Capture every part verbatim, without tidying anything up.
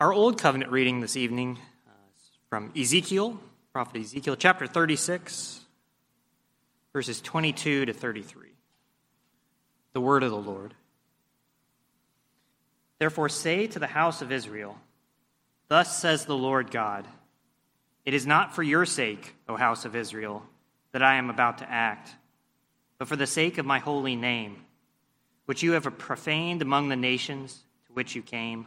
Our Old Covenant reading this evening uh, is from Ezekiel, Prophet Ezekiel, chapter thirty-six, verses twenty-two to thirty-three. The word of the Lord. Therefore say to the house of Israel, thus says the Lord God, it is not for your sake, O house of Israel, that I am about to act, but for the sake of my holy name, which you have profaned among the nations to which you came.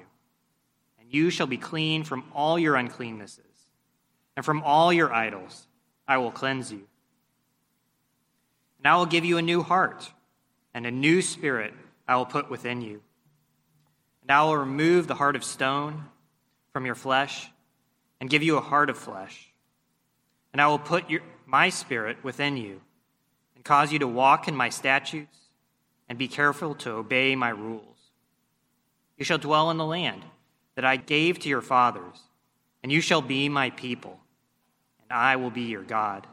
and you shall be clean from all your uncleannesses, and from all your idols I will cleanse you. And I will give you a new heart, and a new spirit I will put within you. And I will remove the heart of stone from your flesh, and give you a heart of flesh. And I will put your, my spirit within you, and cause you to walk in my statutes, and be careful to obey my rules. You shall dwell in the land that I gave to your fathers, and you shall be my people, and I will be your God.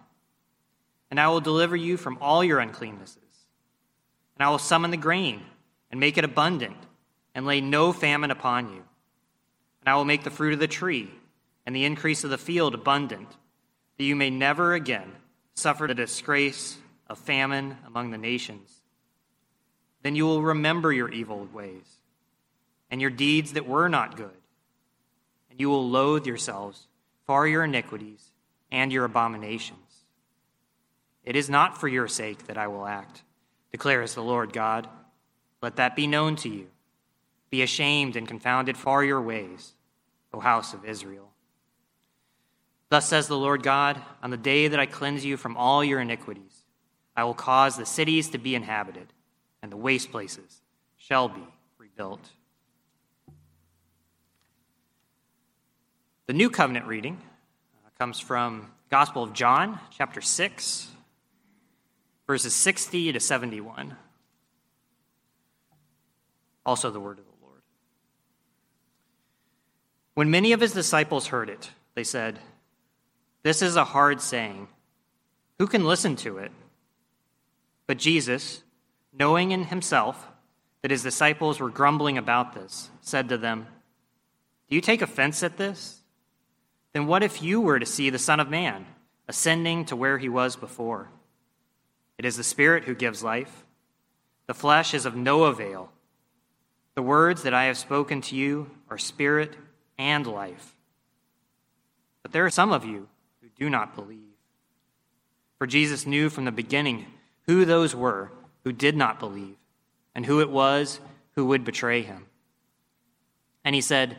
And I will deliver you from all your uncleannesses. And I will summon the grain, and make it abundant, and lay no famine upon you. And I will make the fruit of the tree, and the increase of the field abundant, that you may never again suffer the disgrace of famine among the nations. Then you will remember your evil ways, and your deeds that were not good. And you will loathe yourselves for your iniquities and your abominations. It is not for your sake that I will act, declares the Lord God. Let that be known to you. Be ashamed and confounded for your ways, O house of Israel. Thus says the Lord God, on the day that I cleanse you from all your iniquities, I will cause the cities to be inhabited, and the waste places shall be rebuilt. The New Covenant reading comes from the Gospel of John, chapter six, verses sixty to seventy-one. Also the word of the Lord. When many of his disciples heard it, they said, this is a hard saying. Who can listen to it? But Jesus, knowing in himself that his disciples were grumbling about this, said to them, do you take offense at this? Then what if you were to see the Son of Man ascending to where he was before? It is the Spirit who gives life. The flesh is of no avail. The words that I have spoken to you are spirit and life. But there are some of you who do not believe. For Jesus knew from the beginning who those were who did not believe, and who it was who would betray him. And he said,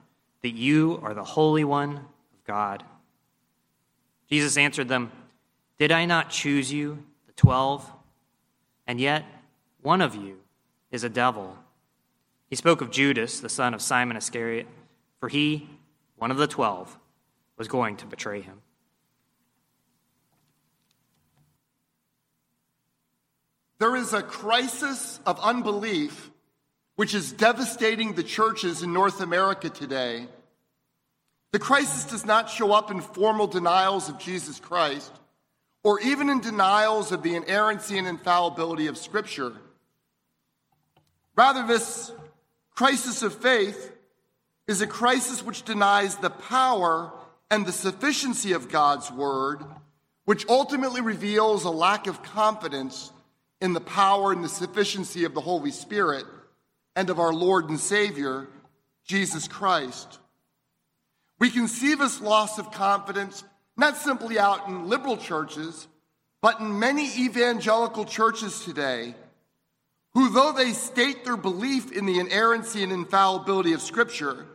that you are the Holy One of God. Jesus answered them, did I not choose you? Twelve, and yet one of you is a devil. He spoke of Judas, the son of Simon Iscariot, for he, one of the twelve, was going to betray him. There is a crisis of unbelief which is devastating the churches in North America today. The crisis does not show up in formal denials of Jesus Christ, or even in denials of the inerrancy and infallibility of Scripture. Rather, this crisis of faith is a crisis which denies the power and the sufficiency of God's Word, which ultimately reveals a lack of confidence in the power and the sufficiency of the Holy Spirit and of our Lord and Savior, Jesus Christ. We can see this loss of confidence not simply out in liberal churches, but in many evangelical churches today, who, though they state their belief in the inerrancy and infallibility of Scripture,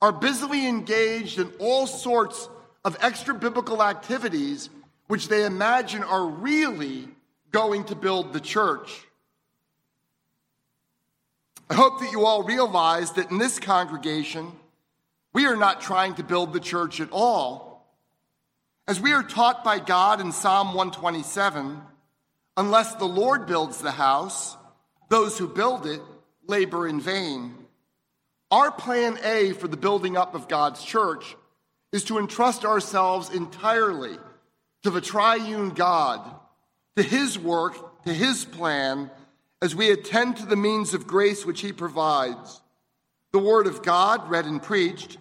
are busily engaged in all sorts of extra-biblical activities which they imagine are really going to build the church. I hope that you all realize that in this congregation, we are not trying to build the church at all. As we are taught by God in Psalm one twenty-seven, unless the Lord builds the house, those who build it labor in vain. Our plan A for the building up of God's church is to entrust ourselves entirely to the triune God, to his work, to his plan, as we attend to the means of grace which he provides. The word of God, read and preached,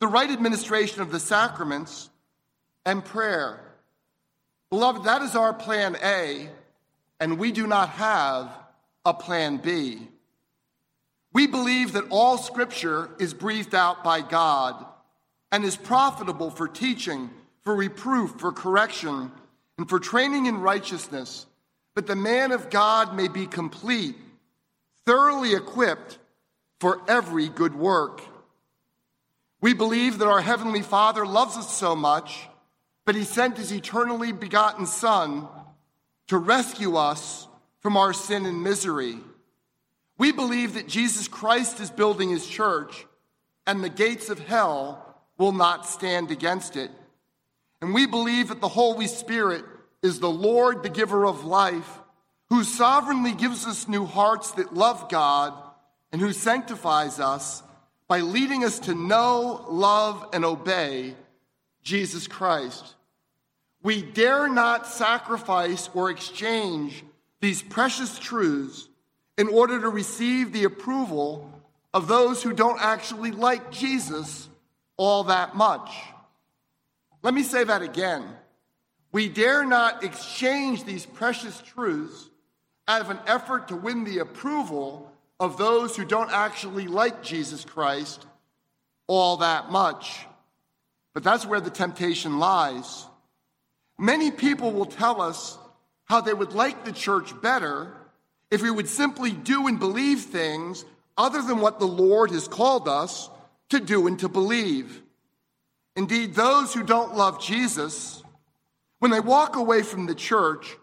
the right administration of the sacraments, and prayer. Beloved, that is our plan A, and we do not have a plan B. We believe that all Scripture is breathed out by God and is profitable for teaching, for reproof, for correction, and for training in righteousness, that the man of God may be complete, thoroughly equipped for every good work. We believe that our Heavenly Father loves us so much that he sent his eternally begotten Son to rescue us from our sin and misery. We believe that Jesus Christ is building his church, and the gates of hell will not stand against it. And we believe that the Holy Spirit is the Lord, the giver of life, who sovereignly gives us new hearts that love God, and who sanctifies us by leading us to know, love, and obey Jesus Christ. We dare not sacrifice or exchange these precious truths in order to receive the approval of those who don't actually like Jesus all that much. Let me say that again. We dare not exchange these precious truths out of an effort to win the approval of those who don't actually like Jesus Christ all that much. But that's where the temptation lies. Many people will tell us how they would like the church better if we would simply do and believe things other than what the Lord has called us to do and to believe. Indeed, those who don't love Jesus, when they walk away from the church,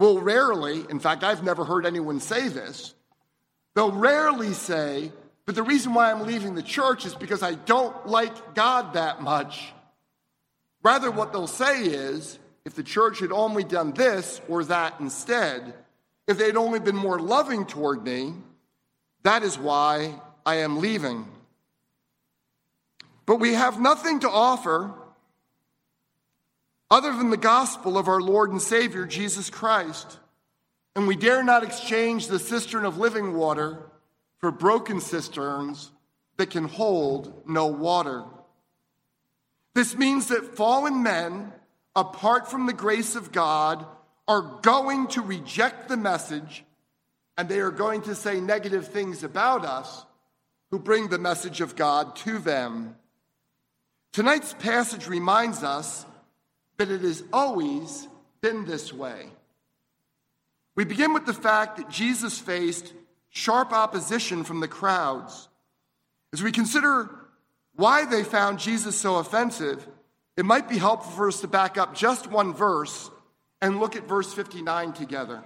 will rarely, in fact, I've never heard anyone say this, they'll rarely say, but the reason why I'm leaving the church is because I don't like God that much. Rather, what they'll say is, if the church had only done this or that instead, if they'd only been more loving toward me, that is why I am leaving. But we have nothing to offer other than the gospel of our Lord and Savior, Jesus Christ. And we dare not exchange the cistern of living water for broken cisterns that can hold no water. This means that fallen men, apart from the grace of God, are going to reject the message, and they are going to say negative things about us who bring the message of God to them. Tonight's passage reminds us that it has always been this way. We begin with the fact that Jesus faced sharp opposition from the crowds. As we consider why they found Jesus so offensive, it might be helpful for us to back up just one verse and look at verse fifty-nine together.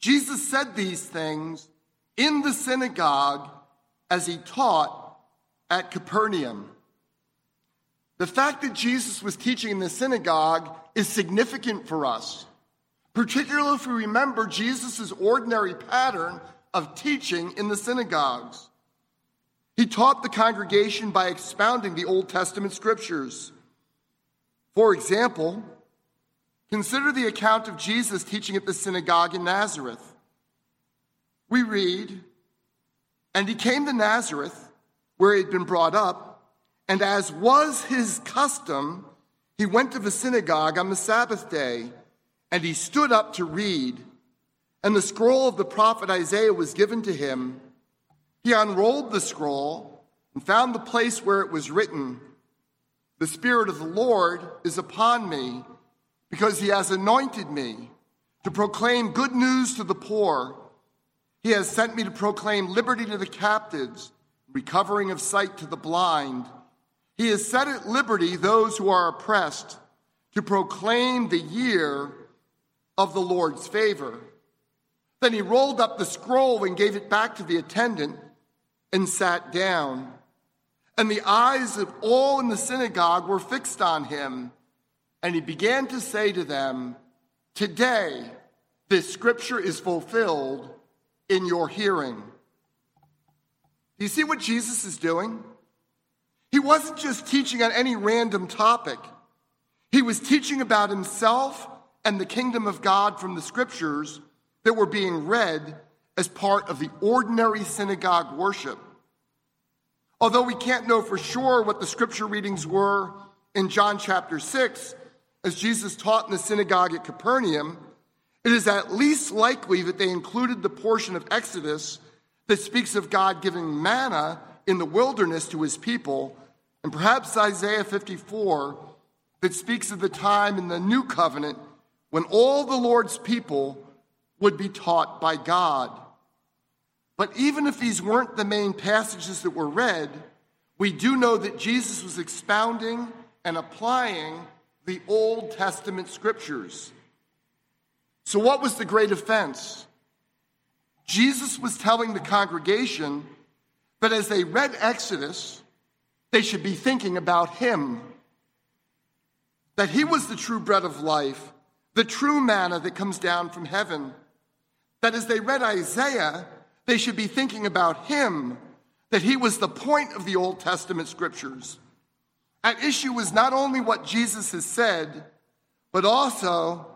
Jesus said these things in the synagogue as he taught at Capernaum. The fact that Jesus was teaching in the synagogue is significant for us, particularly if we remember Jesus' ordinary pattern of teaching in the synagogues. He taught the congregation by expounding the Old Testament scriptures. For example, consider the account of Jesus teaching at the synagogue in Nazareth. We read, "And he came to Nazareth, where he had been brought up, and as was his custom, he went to the synagogue on the Sabbath day, and he stood up to read. And the scroll of the prophet Isaiah was given to him. He unrolled the scroll and found the place where it was written, "The Spirit of the Lord is upon me, because he has anointed me to proclaim good news to the poor. He has sent me to proclaim liberty to the captives, recovering of sight to the blind. He has set at liberty those who are oppressed, to proclaim the year of the Lord's favor." Then he rolled up the scroll and gave it back to the attendant and sat down. And the eyes of all in the synagogue were fixed on him. And he began to say to them, "Today this scripture is fulfilled in your hearing." Do you see what Jesus is doing? He wasn't just teaching on any random topic. He was teaching about himself and the kingdom of God from the scriptures that were being read as part of the ordinary synagogue worship. Although we can't know for sure what the scripture readings were in John chapter six, as Jesus taught in the synagogue at Capernaum, it is at least likely that they included the portion of Exodus that speaks of God giving manna in the wilderness to his people, and perhaps Isaiah fifty-four that speaks of the time in the new covenant when all the Lord's people would be taught by God. But even if these weren't the main passages that were read, we do know that Jesus was expounding and applying the Old Testament scriptures. So what was the great offense? Jesus was telling the congregation that as they read Exodus, they should be thinking about him, that he was the true bread of life, the true manna that comes down from heaven, that as they read Isaiah, they should be thinking about him, that he was the point of the Old Testament scriptures. At issue was not only what Jesus has said, but also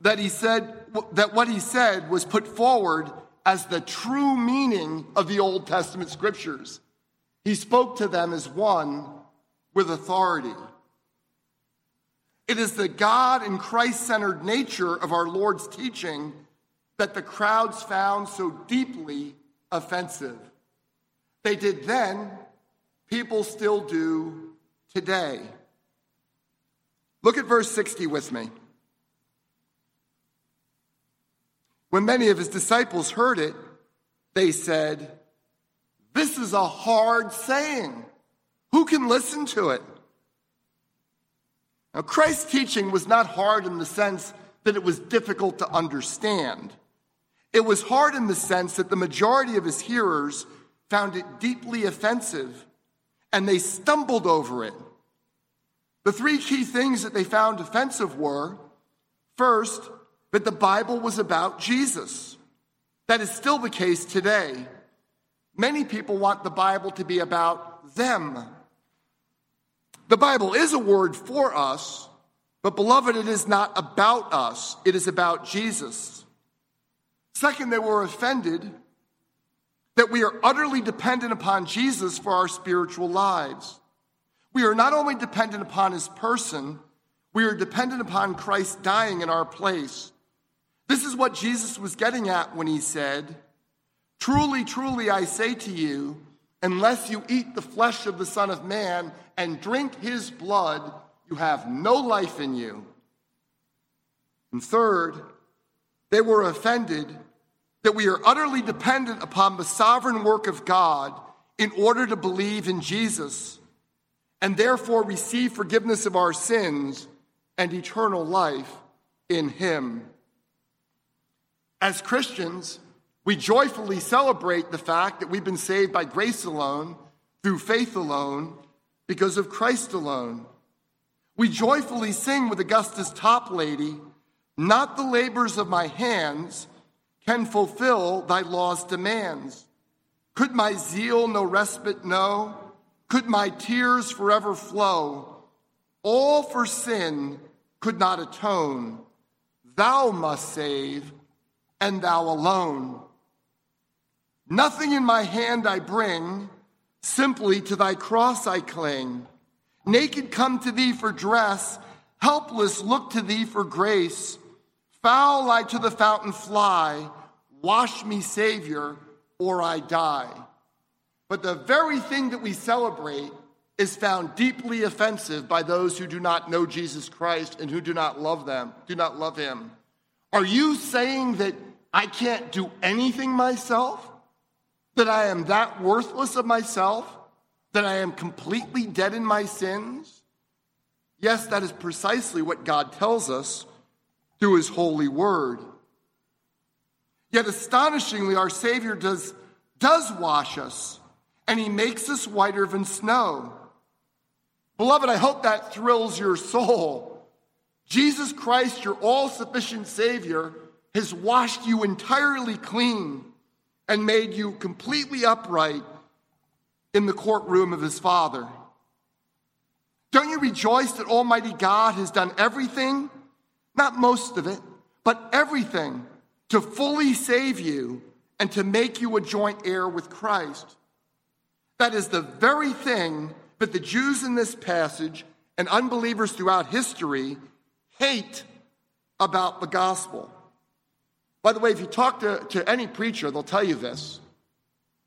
that he said that what he said was put forward as the true meaning of the Old Testament scriptures. He spoke to them as one with authority. It is the God and Christ-centered nature of our Lord's teaching that the crowds found so deeply offensive. They did then. People still do today. Look at verse sixty with me. When many of his disciples heard it, they said, "This is a hard saying. Who can listen to it?" Now, Christ's teaching was not hard in the sense that it was difficult to understand. It was hard in the sense that the majority of his hearers found it deeply offensive, and they stumbled over it. The three key things that they found offensive were, first, that the Bible was about Jesus. That is still the case today. Many people want the Bible to be about them. The Bible is a word for us, but beloved, it is not about us. It is about Jesus. Second, they were offended that we are utterly dependent upon Jesus for our spiritual lives. We are not only dependent upon his person, we are dependent upon Christ dying in our place. This is what Jesus was getting at when he said, "Truly, truly, I say to you, unless you eat the flesh of the Son of Man and drink his blood, you have no life in you." And third, they were offended that we are utterly dependent upon the sovereign work of God in order to believe in Jesus and therefore receive forgiveness of our sins and eternal life in him. As Christians, we joyfully celebrate the fact that we've been saved by grace alone, through faith alone, because of Christ alone. We joyfully sing with Augustus Toplady, "Not the labors of my hands can fulfill thy law's demands. Could my zeal no respite know? Could my tears forever flow? All for sin could not atone. Thou must save, and thou alone. Nothing in my hand I bring, simply to thy cross I cling. Naked come to thee for dress, helpless look to thee for grace. Foul I to the fountain fly, wash me, Savior, or I die." But the very thing that we celebrate is found deeply offensive by those who do not know Jesus Christ and who do not love them, do not love him. Are you saying that I can't do anything myself? That I am that worthless of myself? That I am completely dead in my sins? Yes, that is precisely what God tells us through his holy word. Yet astonishingly, our Savior does, does wash us, and he makes us whiter than snow. Beloved, I hope that thrills your soul. Jesus Christ, your all-sufficient Savior, has washed you entirely clean and made you completely upright in the courtroom of his Father. Don't you rejoice that Almighty God has done everything, not most of it, but everything to fully save you and to make you a joint heir with Christ? That is the very thing that the Jews in this passage and unbelievers throughout history hate about the gospel. By the way, if you talk to, to any preacher, they'll tell you this.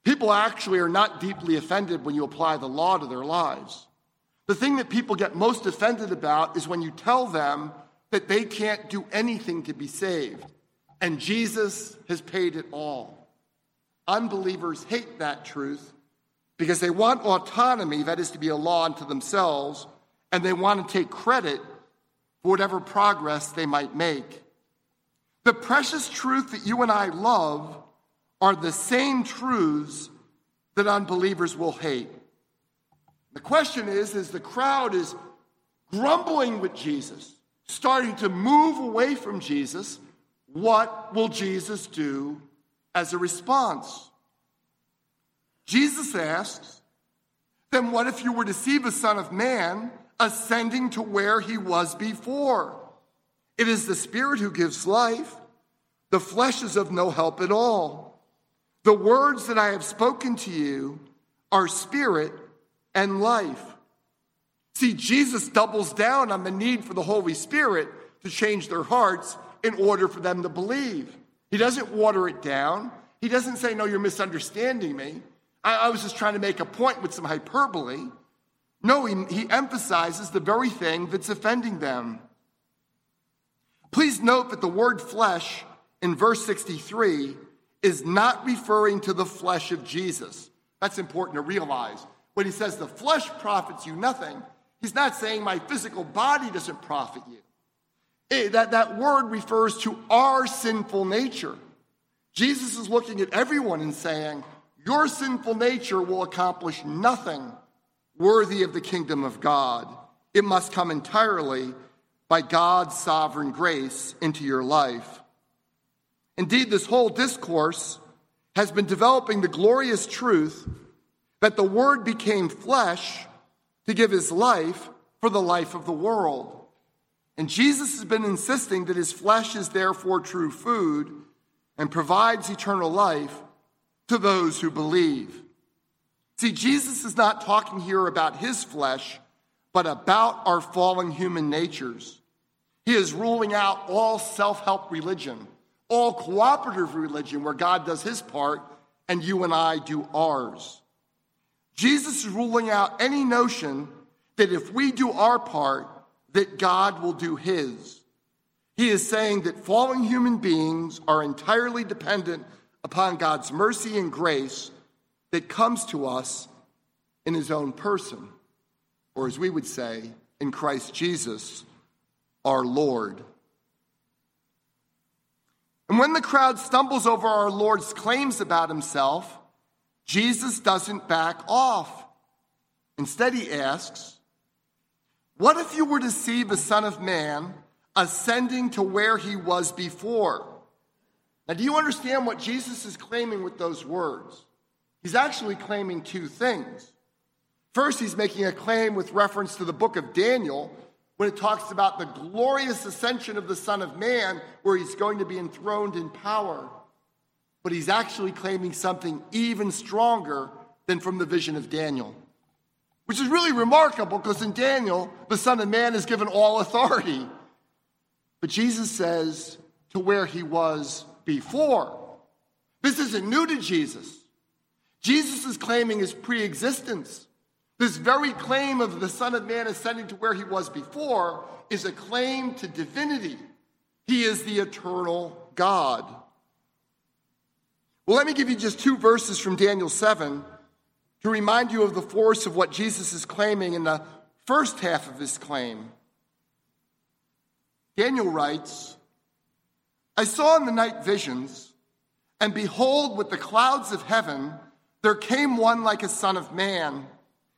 People actually are not deeply offended when you apply the law to their lives. The thing that people get most offended about is when you tell them that they can't do anything to be saved, and Jesus has paid it all. Unbelievers hate that truth, because they want autonomy, that is to be a law unto themselves, and they want to take credit for whatever progress they might make. The precious truth that you and I love are the same truths that unbelievers will hate. The question is, as the crowd is grumbling with Jesus, starting to move away from Jesus, what will Jesus do as a response? Jesus asks, then what if you were to see the Son of Man ascending to where he was before? It is the Spirit who gives life. The flesh is of no help at all. The words that I have spoken to you are spirit and life. See, Jesus doubles down on the need for the Holy Spirit to change their hearts in order for them to believe. He doesn't water it down. He doesn't say, no, you're misunderstanding me. I was just trying to make a point with some hyperbole. No, he, he emphasizes the very thing that's offending them. Please note that the word flesh in verse sixty-three is not referring to the flesh of Jesus. That's important to realize. When he says the flesh profits you nothing, he's not saying my physical body doesn't profit you. It, that, that word refers to our sinful nature. Jesus is looking at everyone and saying, your sinful nature will accomplish nothing worthy of the kingdom of God. It must come entirely by God's sovereign grace into your life. Indeed, this whole discourse has been developing the glorious truth that the Word became flesh to give his life for the life of the world. And Jesus has been insisting that his flesh is therefore true food and provides eternal life to those who believe. See, Jesus is not talking here about his flesh, but about our fallen human natures. He is ruling out all self-help religion, all cooperative religion where God does his part and you and I do ours. Jesus is ruling out any notion that if we do our part, that God will do his. He is saying that fallen human beings are entirely dependent upon God's mercy and grace that comes to us in his own person, or as we would say, in Christ Jesus, our Lord. And when the crowd stumbles over our Lord's claims about himself, Jesus doesn't back off. Instead, he asks, what if you were to see the Son of Man ascending to where he was before? Now, do you understand what Jesus is claiming with those words? He's actually claiming two things. First, he's making a claim with reference to the book of Daniel when it talks about the glorious ascension of the Son of Man where he's going to be enthroned in power. But he's actually claiming something even stronger than from the vision of Daniel, which is really remarkable because in Daniel, the Son of Man is given all authority. But Jesus says to where he was before. This isn't new to Jesus. Jesus is claiming his pre-existence. This very claim of the Son of Man ascending to where he was before is a claim to divinity. He is the eternal God. Well, let me give you just two verses from Daniel seven to remind you of the force of what Jesus is claiming in the first half of his claim. Daniel writes, I saw in the night visions, and behold, with the clouds of heaven, there came one like a son of man.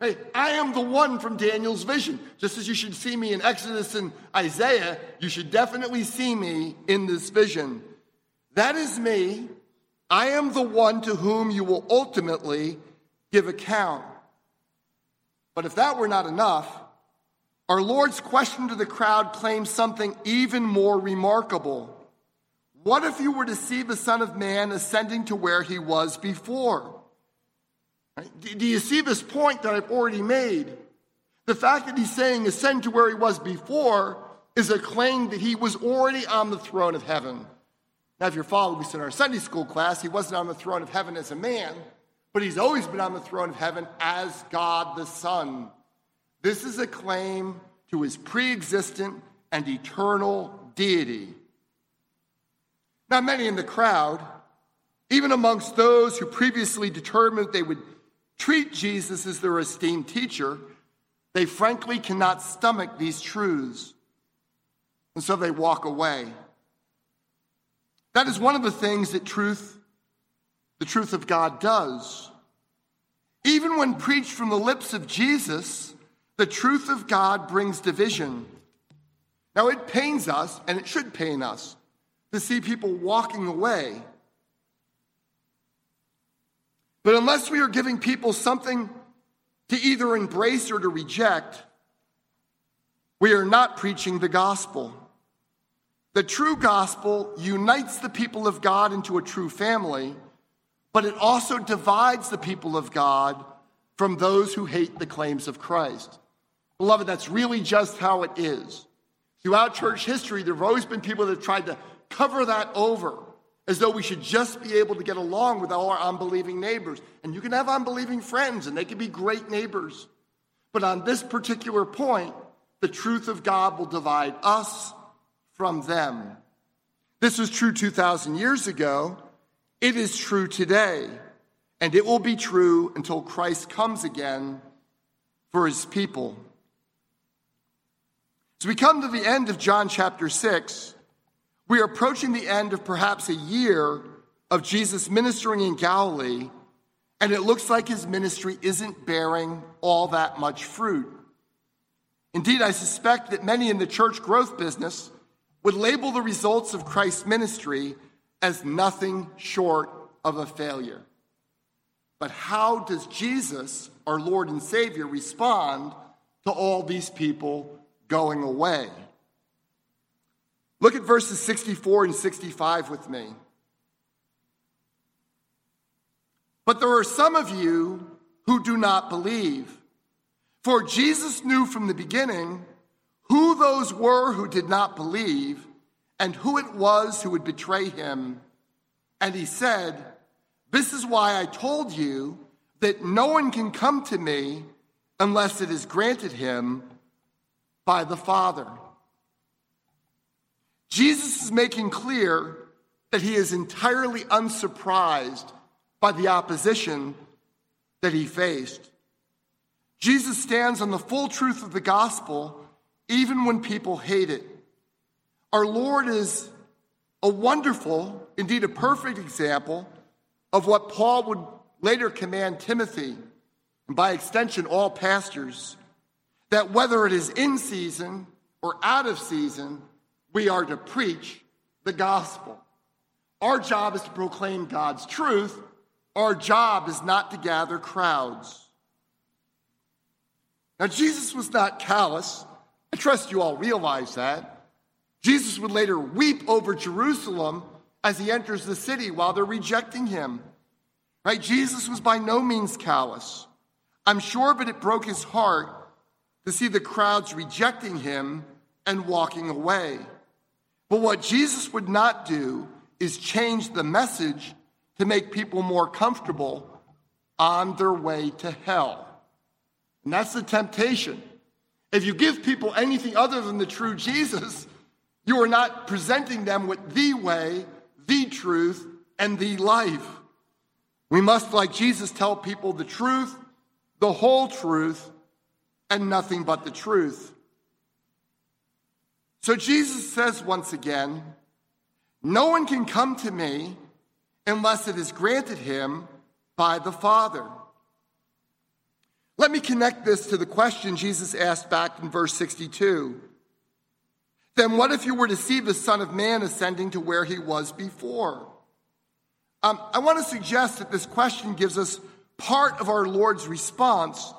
Hey, I am the one from Daniel's vision. Just as you should see me in Exodus and Isaiah, you should definitely see me in this vision. That is me. I am the one to whom you will ultimately give account. But if that were not enough, our Lord's question to the crowd claims something even more remarkable. What if you were to see the Son of Man ascending to where he was before? Do you see this point that I've already made? The fact that he's saying ascend to where he was before is a claim that he was already on the throne of heaven. Now, if you're following us in our Sunday school class, he wasn't on the throne of heaven as a man, but he's always been on the throne of heaven as God the Son. This is a claim to his pre-existent and eternal deity. Now, many in the crowd, even amongst those who previously determined they would treat Jesus as their esteemed teacher, they frankly cannot stomach these truths. And so they walk away. That is one of the things that truth, the truth of God does. Even when preached from the lips of Jesus, the truth of God brings division. Now it pains us, and it should pain us, to see people walking away. But unless we are giving people something to either embrace or to reject, we are not preaching the gospel. The true gospel unites the people of God into a true family, but it also divides the people of God from those who hate the claims of Christ. Beloved, that's really just how it is. Throughout church history, there have always been people that have tried to cover that over, as though we should just be able to get along with all our unbelieving neighbors. And you can have unbelieving friends, and they can be great neighbors. But on this particular point, the truth of God will divide us from them. This was true two thousand years ago. It is true today. And it will be true until Christ comes again for his people. As we come to the end of John chapter six, we are approaching the end of perhaps a year of Jesus ministering in Galilee, and it looks like his ministry isn't bearing all that much fruit. Indeed, I suspect that many in the church growth business would label the results of Christ's ministry as nothing short of a failure. But how does Jesus, our Lord and Savior, respond to all these people going away? Look at verses sixty-four and sixty-five with me. But there are some of you who do not believe. For Jesus knew from the beginning who those were who did not believe and who it was who would betray him. And he said, this is why I told you that no one can come to me unless it is granted him by the Father. Jesus is making clear that he is entirely unsurprised by the opposition that he faced. Jesus stands on the full truth of the gospel, even when people hate it. Our Lord is a wonderful, indeed a perfect example of what Paul would later command Timothy, and by extension all pastors, that whether it is in season or out of season, we are to preach the gospel. Our job is to proclaim God's truth. Our job is not to gather crowds. Now, Jesus was not callous. I trust you all realize that. Jesus would later weep over Jerusalem as he enters the city while they're rejecting him. Right? Jesus was by no means callous. I'm sure, but it broke his heart to see the crowds rejecting him and walking away. But what Jesus would not do is change the message to make people more comfortable on their way to hell. And that's the temptation. If you give people anything other than the true Jesus, you are not presenting them with the way, the truth, and the life. We must, like Jesus, tell people the truth, the whole truth, and nothing but the truth. So Jesus says once again, no one can come to me unless it is granted him by the Father. Let me connect this to the question Jesus asked back in verse sixty-two. Then what if you were to see the Son of Man ascending to where he was before? Um, I want to suggest that this question gives us part of our Lord's response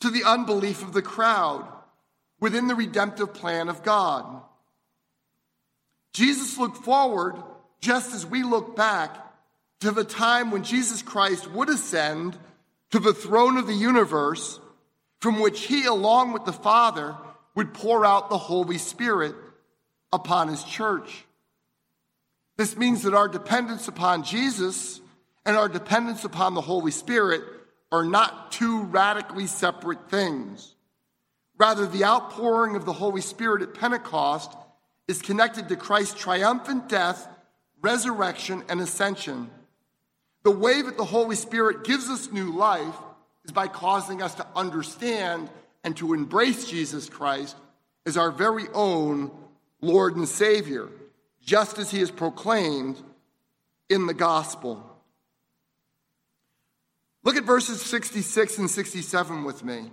to the unbelief of the crowd within the redemptive plan of God. Jesus looked forward just as we look back to the time when Jesus Christ would ascend to the throne of the universe, from which he, along with the Father, would pour out the Holy Spirit upon his church. This means that our dependence upon Jesus and our dependence upon the Holy Spirit are not two radically separate things. Rather, the outpouring of the Holy Spirit at Pentecost is connected to Christ's triumphant death, resurrection, and ascension. The way that the Holy Spirit gives us new life is by causing us to understand and to embrace Jesus Christ as our very own Lord and Savior, just as he is proclaimed in the gospel. Look at verses sixty-six and sixty-seven with me.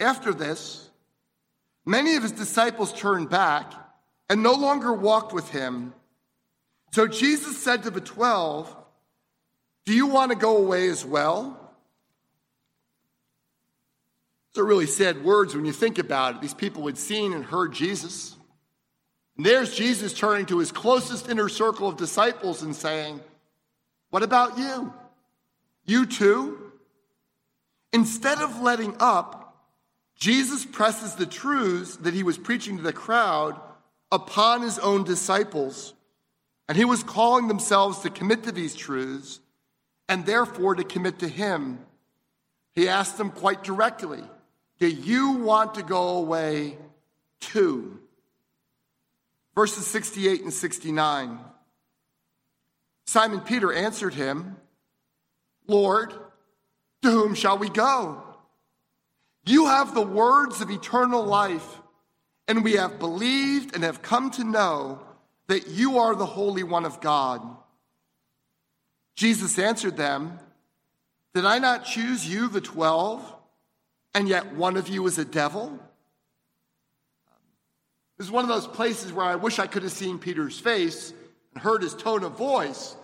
After this, many of his disciples turned back and no longer walked with him. So Jesus said to the twelve, do you want to go away as well? Those are really sad words when you think about it. These people had seen and heard Jesus. And there's Jesus turning to his closest inner circle of disciples and saying, what about you? You too? Instead of letting up, Jesus presses the truths that he was preaching to the crowd upon his own disciples. And he was calling themselves to commit to these truths and therefore to commit to him. He asked them quite directly, do you want to go away too? Verses sixty-eight and sixty-nine. Simon Peter answered him, Lord, to whom shall we go? You have the words of eternal life, and we have believed and have come to know that you are the Holy One of God. Jesus answered them, did I not choose you, the twelve, and yet one of you is a devil? This is one of those places where I wish I could have seen Peter's face and heard his tone of voice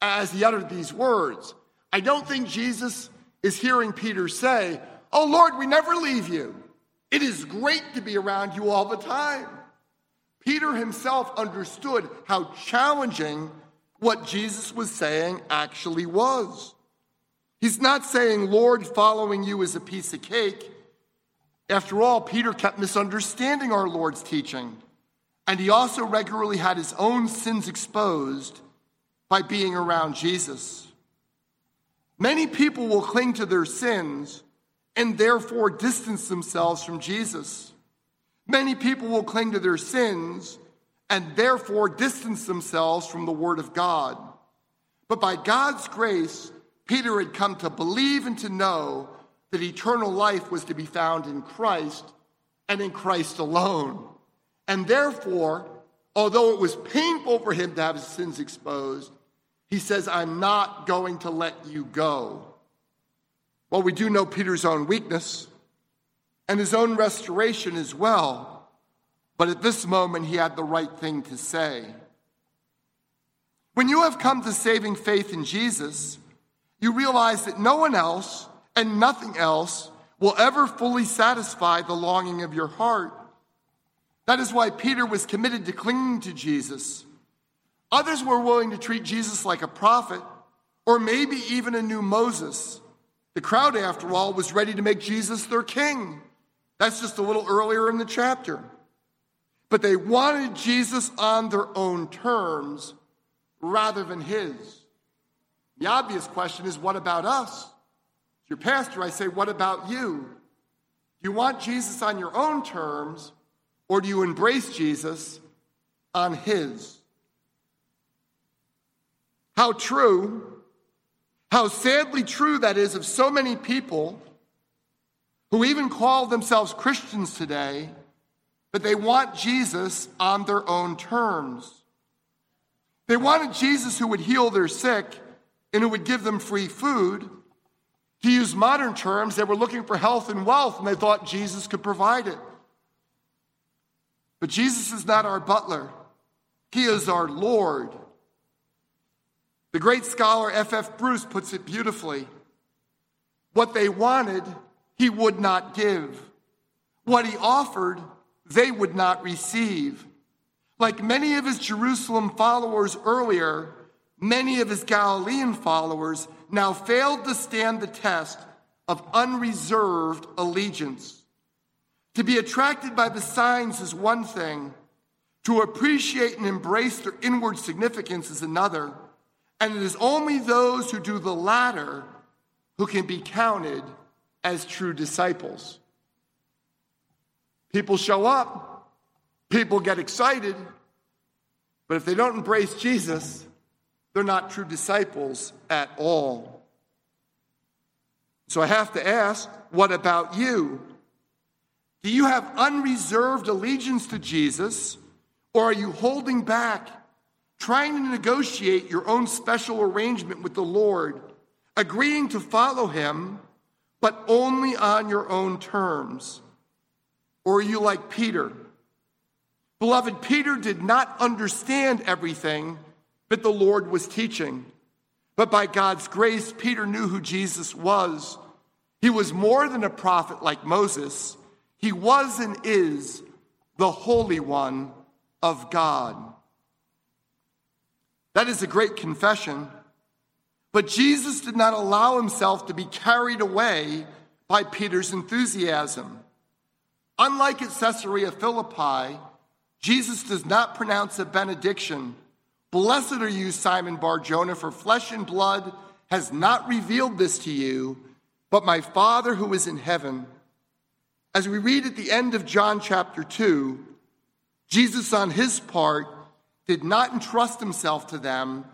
as he uttered these words. I don't think Jesus is hearing Peter say, oh Lord, we never leave you. It is great to be around you all the time. Peter himself understood how challenging what Jesus was saying actually was. He's not saying, Lord, following you is a piece of cake. After all, Peter kept misunderstanding our Lord's teaching, and he also regularly had his own sins exposed by being around Jesus. Many people will cling to their sins and therefore distance themselves from Jesus. Many people will cling to their sins and therefore distance themselves from the Word of God. But by God's grace, Peter had come to believe and to know that eternal life was to be found in Christ and in Christ alone. And therefore, although it was painful for him to have his sins exposed, he says, I'm not going to let you go. Well, we do know Peter's own weakness and his own restoration as well. But at this moment, he had the right thing to say. When you have come to saving faith in Jesus, you realize that no one else and nothing else will ever fully satisfy the longing of your heart. That is why Peter was committed to clinging to Jesus. Others were willing to treat Jesus like a prophet, or maybe even a new Moses. The crowd, after all, was ready to make Jesus their king. That's just a little earlier in the chapter. But they wanted Jesus on their own terms rather than his. The obvious question is, what about us? As your pastor, I say, what about you? Do you want Jesus on your own terms, or do you embrace Jesus on his? How true, how sadly true that is of so many people who even call themselves Christians today, but they want Jesus on their own terms. They wanted Jesus who would heal their sick and who would give them free food. To use modern terms, they were looking for health and wealth, and they thought Jesus could provide it. But Jesus is not our butler. He is our Lord. The great scholar F F Bruce puts it beautifully. What they wanted, he would not give. What he offered, they would not receive. Like many of his Jerusalem followers earlier, many of his Galilean followers now failed to stand the test of unreserved allegiance. To be attracted by the signs is one thing. To appreciate and embrace their inward significance is another. And it is only those who do the latter who can be counted as true disciples. People show up, people get excited, but if they don't embrace Jesus, they're not true disciples at all. So I have to ask, what about you? Do you have unreserved allegiance to Jesus, or are you holding back, trying to negotiate your own special arrangement with the Lord, agreeing to follow him, but only on your own terms? Or are you like Peter? Beloved, Peter did not understand everything that the Lord was teaching. But by God's grace, Peter knew who Jesus was. He was more than a prophet like Moses. He was and is the Holy One of God. That is a great confession. But Jesus did not allow himself to be carried away by Peter's enthusiasm. Unlike at Caesarea Philippi, Jesus does not pronounce a benediction. Blessed are you, Simon Bar-Jonah, for flesh and blood has not revealed this to you, but my Father who is in heaven. As we read at the end of John chapter two, Jesus on his part did not entrust himself to them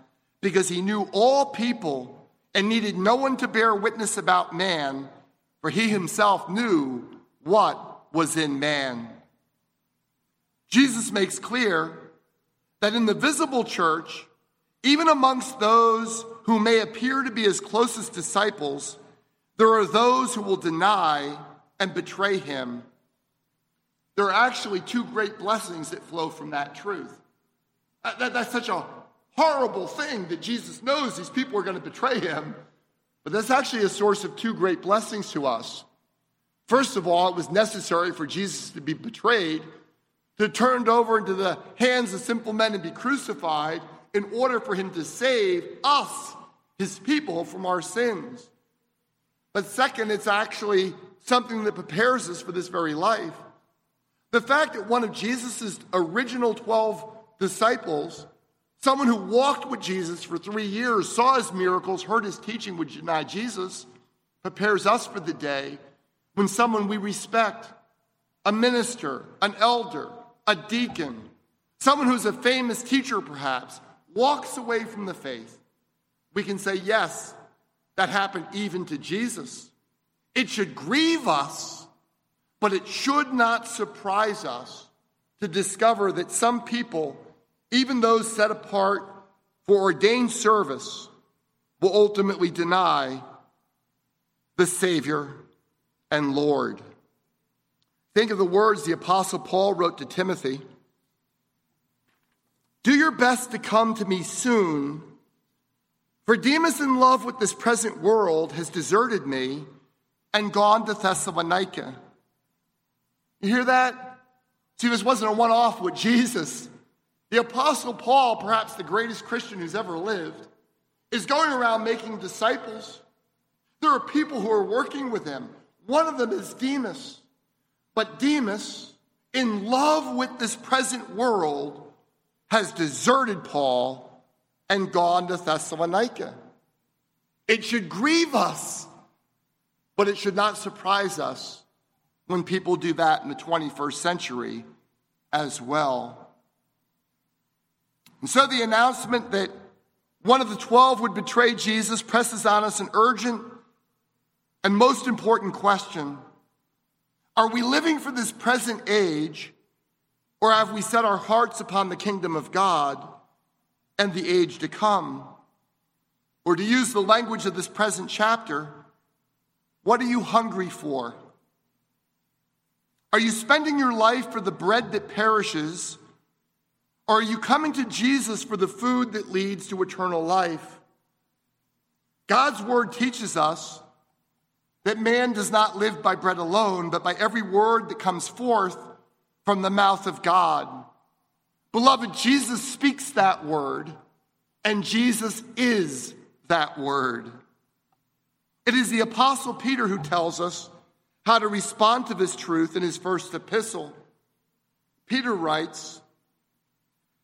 because he knew all people and needed no one to bear witness about man, for he himself knew what was in man. Jesus makes clear that in the visible church, even amongst those who may appear to be his closest disciples, there are those who will deny and betray him. There are actually two great blessings that flow from that truth. That, that's such a horrible thing that Jesus knows these people are going to betray him. But that's actually a source of two great blessings to us. First of all, it was necessary for Jesus to be betrayed, to be turned over into the hands of simple men and be crucified in order for him to save us, his people, from our sins. But second, it's actually something that prepares us for this very life. The fact that one of Jesus' original twelve disciples, someone who walked with Jesus for three years, saw his miracles, heard his teaching, would deny Jesus, prepares us for the day when someone we respect, a minister, an elder, a deacon, someone who's a famous teacher perhaps, walks away from the faith. We can say, yes, that happened even to Jesus. It should grieve us, but it should not surprise us to discover that some people, even those set apart for ordained service, will ultimately deny the Savior and Lord. Think of the words the Apostle Paul wrote to Timothy. Do your best to come to me soon, For Demas, in love with this present world, has deserted me and gone to Thessalonica. You hear that? See, this wasn't a one-off with Jesus. The Apostle Paul, perhaps the greatest Christian who's ever lived, is going around making disciples. There are people who are working with him. One of them is Demas. But Demas, in love with this present world, has deserted Paul and gone to Thessalonica. It should grieve us, but it should not surprise us when people do that in the twenty-first century as well. And so the announcement that one of the twelve would betray Jesus presses on us an urgent and most important question. Are we living for this present age, or have we set our hearts upon the kingdom of God and the age to come? Or to use the language of this present chapter, what are you hungry for? Are you spending your life for the bread that perishes, or are you coming to Jesus for the food that leads to eternal life? God's word teaches us that man does not live by bread alone, but by every word that comes forth from the mouth of God. Beloved, Jesus speaks that word, and Jesus is that word. It is the Apostle Peter who tells us how to respond to this truth in his first epistle. Peter writes,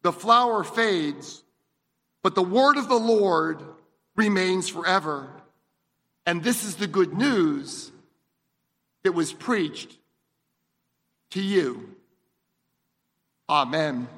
the flower fades, but the word of the Lord remains forever." And this is the good news that was preached to you. Amen.